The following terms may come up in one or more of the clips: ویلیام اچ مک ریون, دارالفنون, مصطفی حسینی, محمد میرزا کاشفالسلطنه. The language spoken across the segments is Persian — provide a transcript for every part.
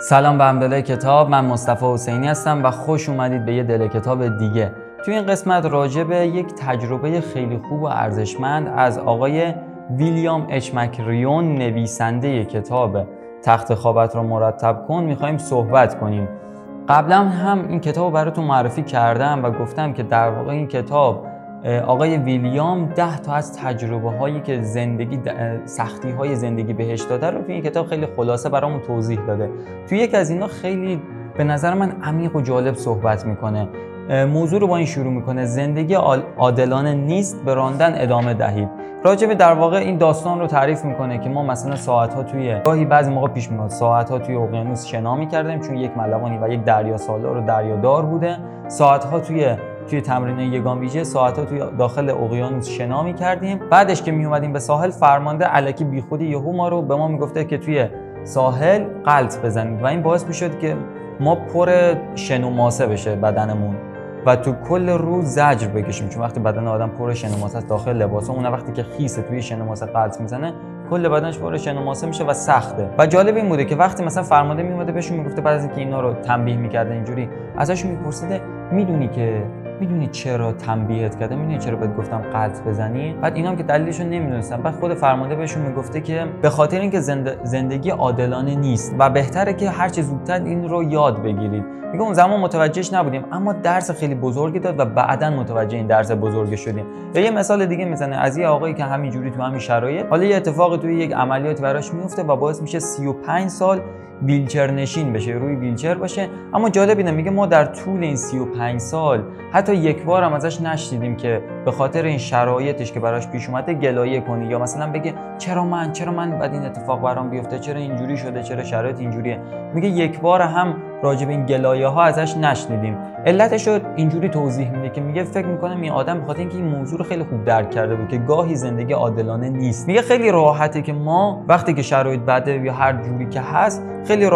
سلام به همدل کتاب، من مصطفی حسینی هستم و خوش اومدید به یه دل کتاب دیگه. توی این قسمت راجع به یک تجربه خیلی خوب و ارزشمند از آقای ویلیام اچ مک ریون، نویسنده کتاب تخت خوابت را مرتب کن، میخوایم صحبت کنیم. قبلا هم این کتاب رو براتون معرفی کردم و گفتم که در واقع این کتاب آقای ویلیام 10 تا از تجربه هایی که سختی های زندگی بهش داده رو توی این کتاب خیلی خلاصه برامون توضیح داده. توی یکی از اینا خیلی به نظر من عمیق و جالب صحبت میکنه. موضوع رو با این شروع میکنه: زندگی عادلانه نیست، به راندن ادامه دهید. راجب در واقع این داستان رو تعریف میکنه که ما مثلا ساعت‌ها توی گاهی بعضی موقع پیش میاد ساعت‌ها توی اقیانوس شنا میکردیم، چون یک ملوانی و یک دریا سالار و دریادار بوده. ساعت‌ها توی تمرین یگان ویژه ساعت‌ها توی داخل اقیانوس شنا میکردیم. بعدش که میومدیم به ساحل، فرمانده الکی بیخودی یهو ما رو به ما میگفته که توی ساحل غلط بزنید و این باعث میشد که ما پر شن و ماسه بشه بدنمون و تو کل روز زجر بکشیم، چون وقتی بدن آدم پر شن و ماسه داخل لباسه، اون وقتی که خیسه توی شن و ماسه غلط میزنه کل بدنش پر شن و ماسه میشه و سخته. و جالب این بوده که وقتی مثلا فرمانده میومده بهشون میگفته، بعد از اینکه اینا رو تنبیه میکرده اینجوری ازشون میپرسیده میدونی چرا تنبیهت کردم، میدونی چرا بهت گفتم غلط بزنی؟ بعد اینا هم که دلیلشو نمیدونستن. بعد خود فرمانده بهشون میگفته که به خاطر اینکه زندگی عادلانه نیست و بهتره که هر چه زودتر این رو یاد بگیرید. میگه اون زمان متوجهش نبودیم، اما درس خیلی بزرگی داد و بعداً متوجه این درس بزرگ شدیم. یه مثال دیگه میزنه از یه آقایی که همینجوری تو همین شرایط، حالا یه اتفاقی توی یک عملیاتی براش میفته و باعث میشه 35 سال ویلچر نشین بشه، روی ویلچر باشه. اما جالب اینه میگه ما در طول این 35 سال حتی یک بار هم ازش نشنیدیم که به خاطر این شرایطش که براش پیش اومده گلایه کنه یا مثلا بگه چرا من بعد این اتفاق برام بیفته، چرا اینجوری شده، چرا شرایط اینجوریه. میگه یک بار هم راجع به این گلایه ها ازش نشنیدیم. علتش رو اینجوری توضیح میده که میگه فکر میکنم این آدم بخاطر اینکه این موضوع رو خیلی خوب درک کرده بود که گاهی زندگی عادلانه نیست. میگه خیلی راحته که ما وقتی که شرایط بده یا هر جوری که هست، خیلی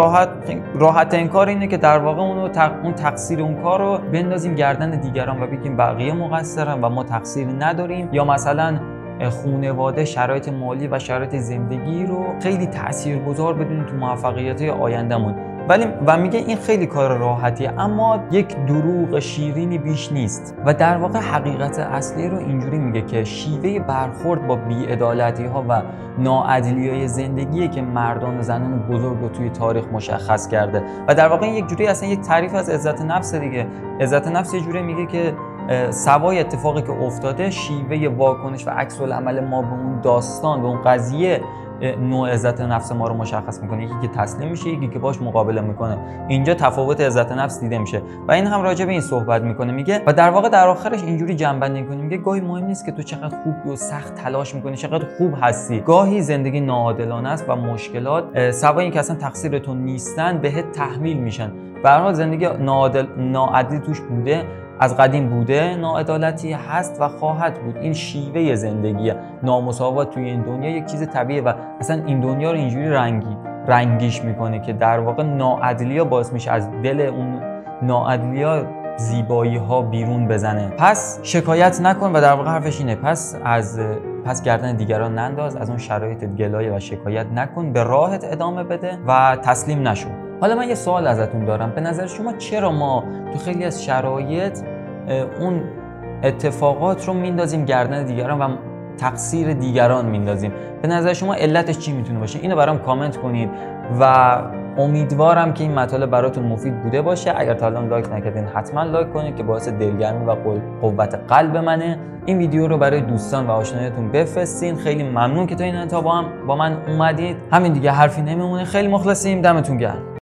راحت این کار اینه که در واقع اون تقصیر اون کار رو بندازیم گردن دیگران و بگیم بقیه مقصرن و ما تقصیر نداریم، یا مثلا خانواده شرایط مالی و شرایط زندگی رو خیلی تاثیرگذار بدونیم تو موفقیت‌های آیندهمون. و میگه این خیلی کار راحتیه، اما یک دروغ شیرینی بیش نیست و در واقع حقیقت اصلی رو اینجوری میگه که شیوه برخورد با بی‌عدالتی‌ها و ناعدلی‌های زندگیه که مردان و زنان بزرگ رو توی تاریخ مشخص کرده و در واقع این یک جوری اصلا یک تعریف از عزت نفس دیگه. عزت نفس یه جوری میگه که سوای اتفاقی که افتاده، شیوه واکنش و عکس‌العمل ما به اون داستان، به اون قضیه، نوع عزت نفس ما رو مشخص میکنه. یکی که تسلیم میشه، یکی که باش مقابله میکنه. اینجا تفاوت عزت نفس دیده میشه و این هم راجع به این صحبت میکنه. میگه و در واقع در آخرش اینجوری جنبندگی کنیم، میگه گاهی مهم نیست که تو چقدر خوبی و سخت تلاش میکنی، چقدر خوب هستی، گاهی زندگی ناعادلانه است و مشکلات سوای این که اصلا تقصیر تو نیستن بهت تحمیل میشن. به هر حال زندگی ناعدلی توش بوده، از قدیم بوده، ناعدالتی هست و خواهد بود. این شیوه زندگی، نامساوات توی این دنیا یک چیز طبیعی و اصلا این دنیا رو اینجوری رنگیش میکنه که در واقع ناعدلیا باعث میشه از دل اون ناعدلیا زیبایی ها بیرون بزنه. پس شکایت نکن و در واقع حرفش اینه، پس گردن دیگران ننداز، از اون شرایط گلایه و شکایت نکن، به راهت ادامه بده و تسلیم نشو. حالا من یه سوال ازتون دارم، به نظر شما چرا ما تو خیلی از شرایط اون اتفاقات رو میندازیم گردن دیگران و تقصیر دیگران میندازیم؟ به نظر شما علتش چی میتونه باشه؟ اینو برام کامنت کنید و امیدوارم که این مطالب براتون مفید بوده باشه. اگر تا الان لایک نکردین حتما لایک کنید که باعث دلگرمی و قوت قلب منه. این ویدیو رو برای دوستان و آشنایانتون بفرستین. خیلی ممنون که تا این انتها با من اومدید. همین دیگه، حرفی نمیمونه. خیلی مخلصیم، دمتون گرم.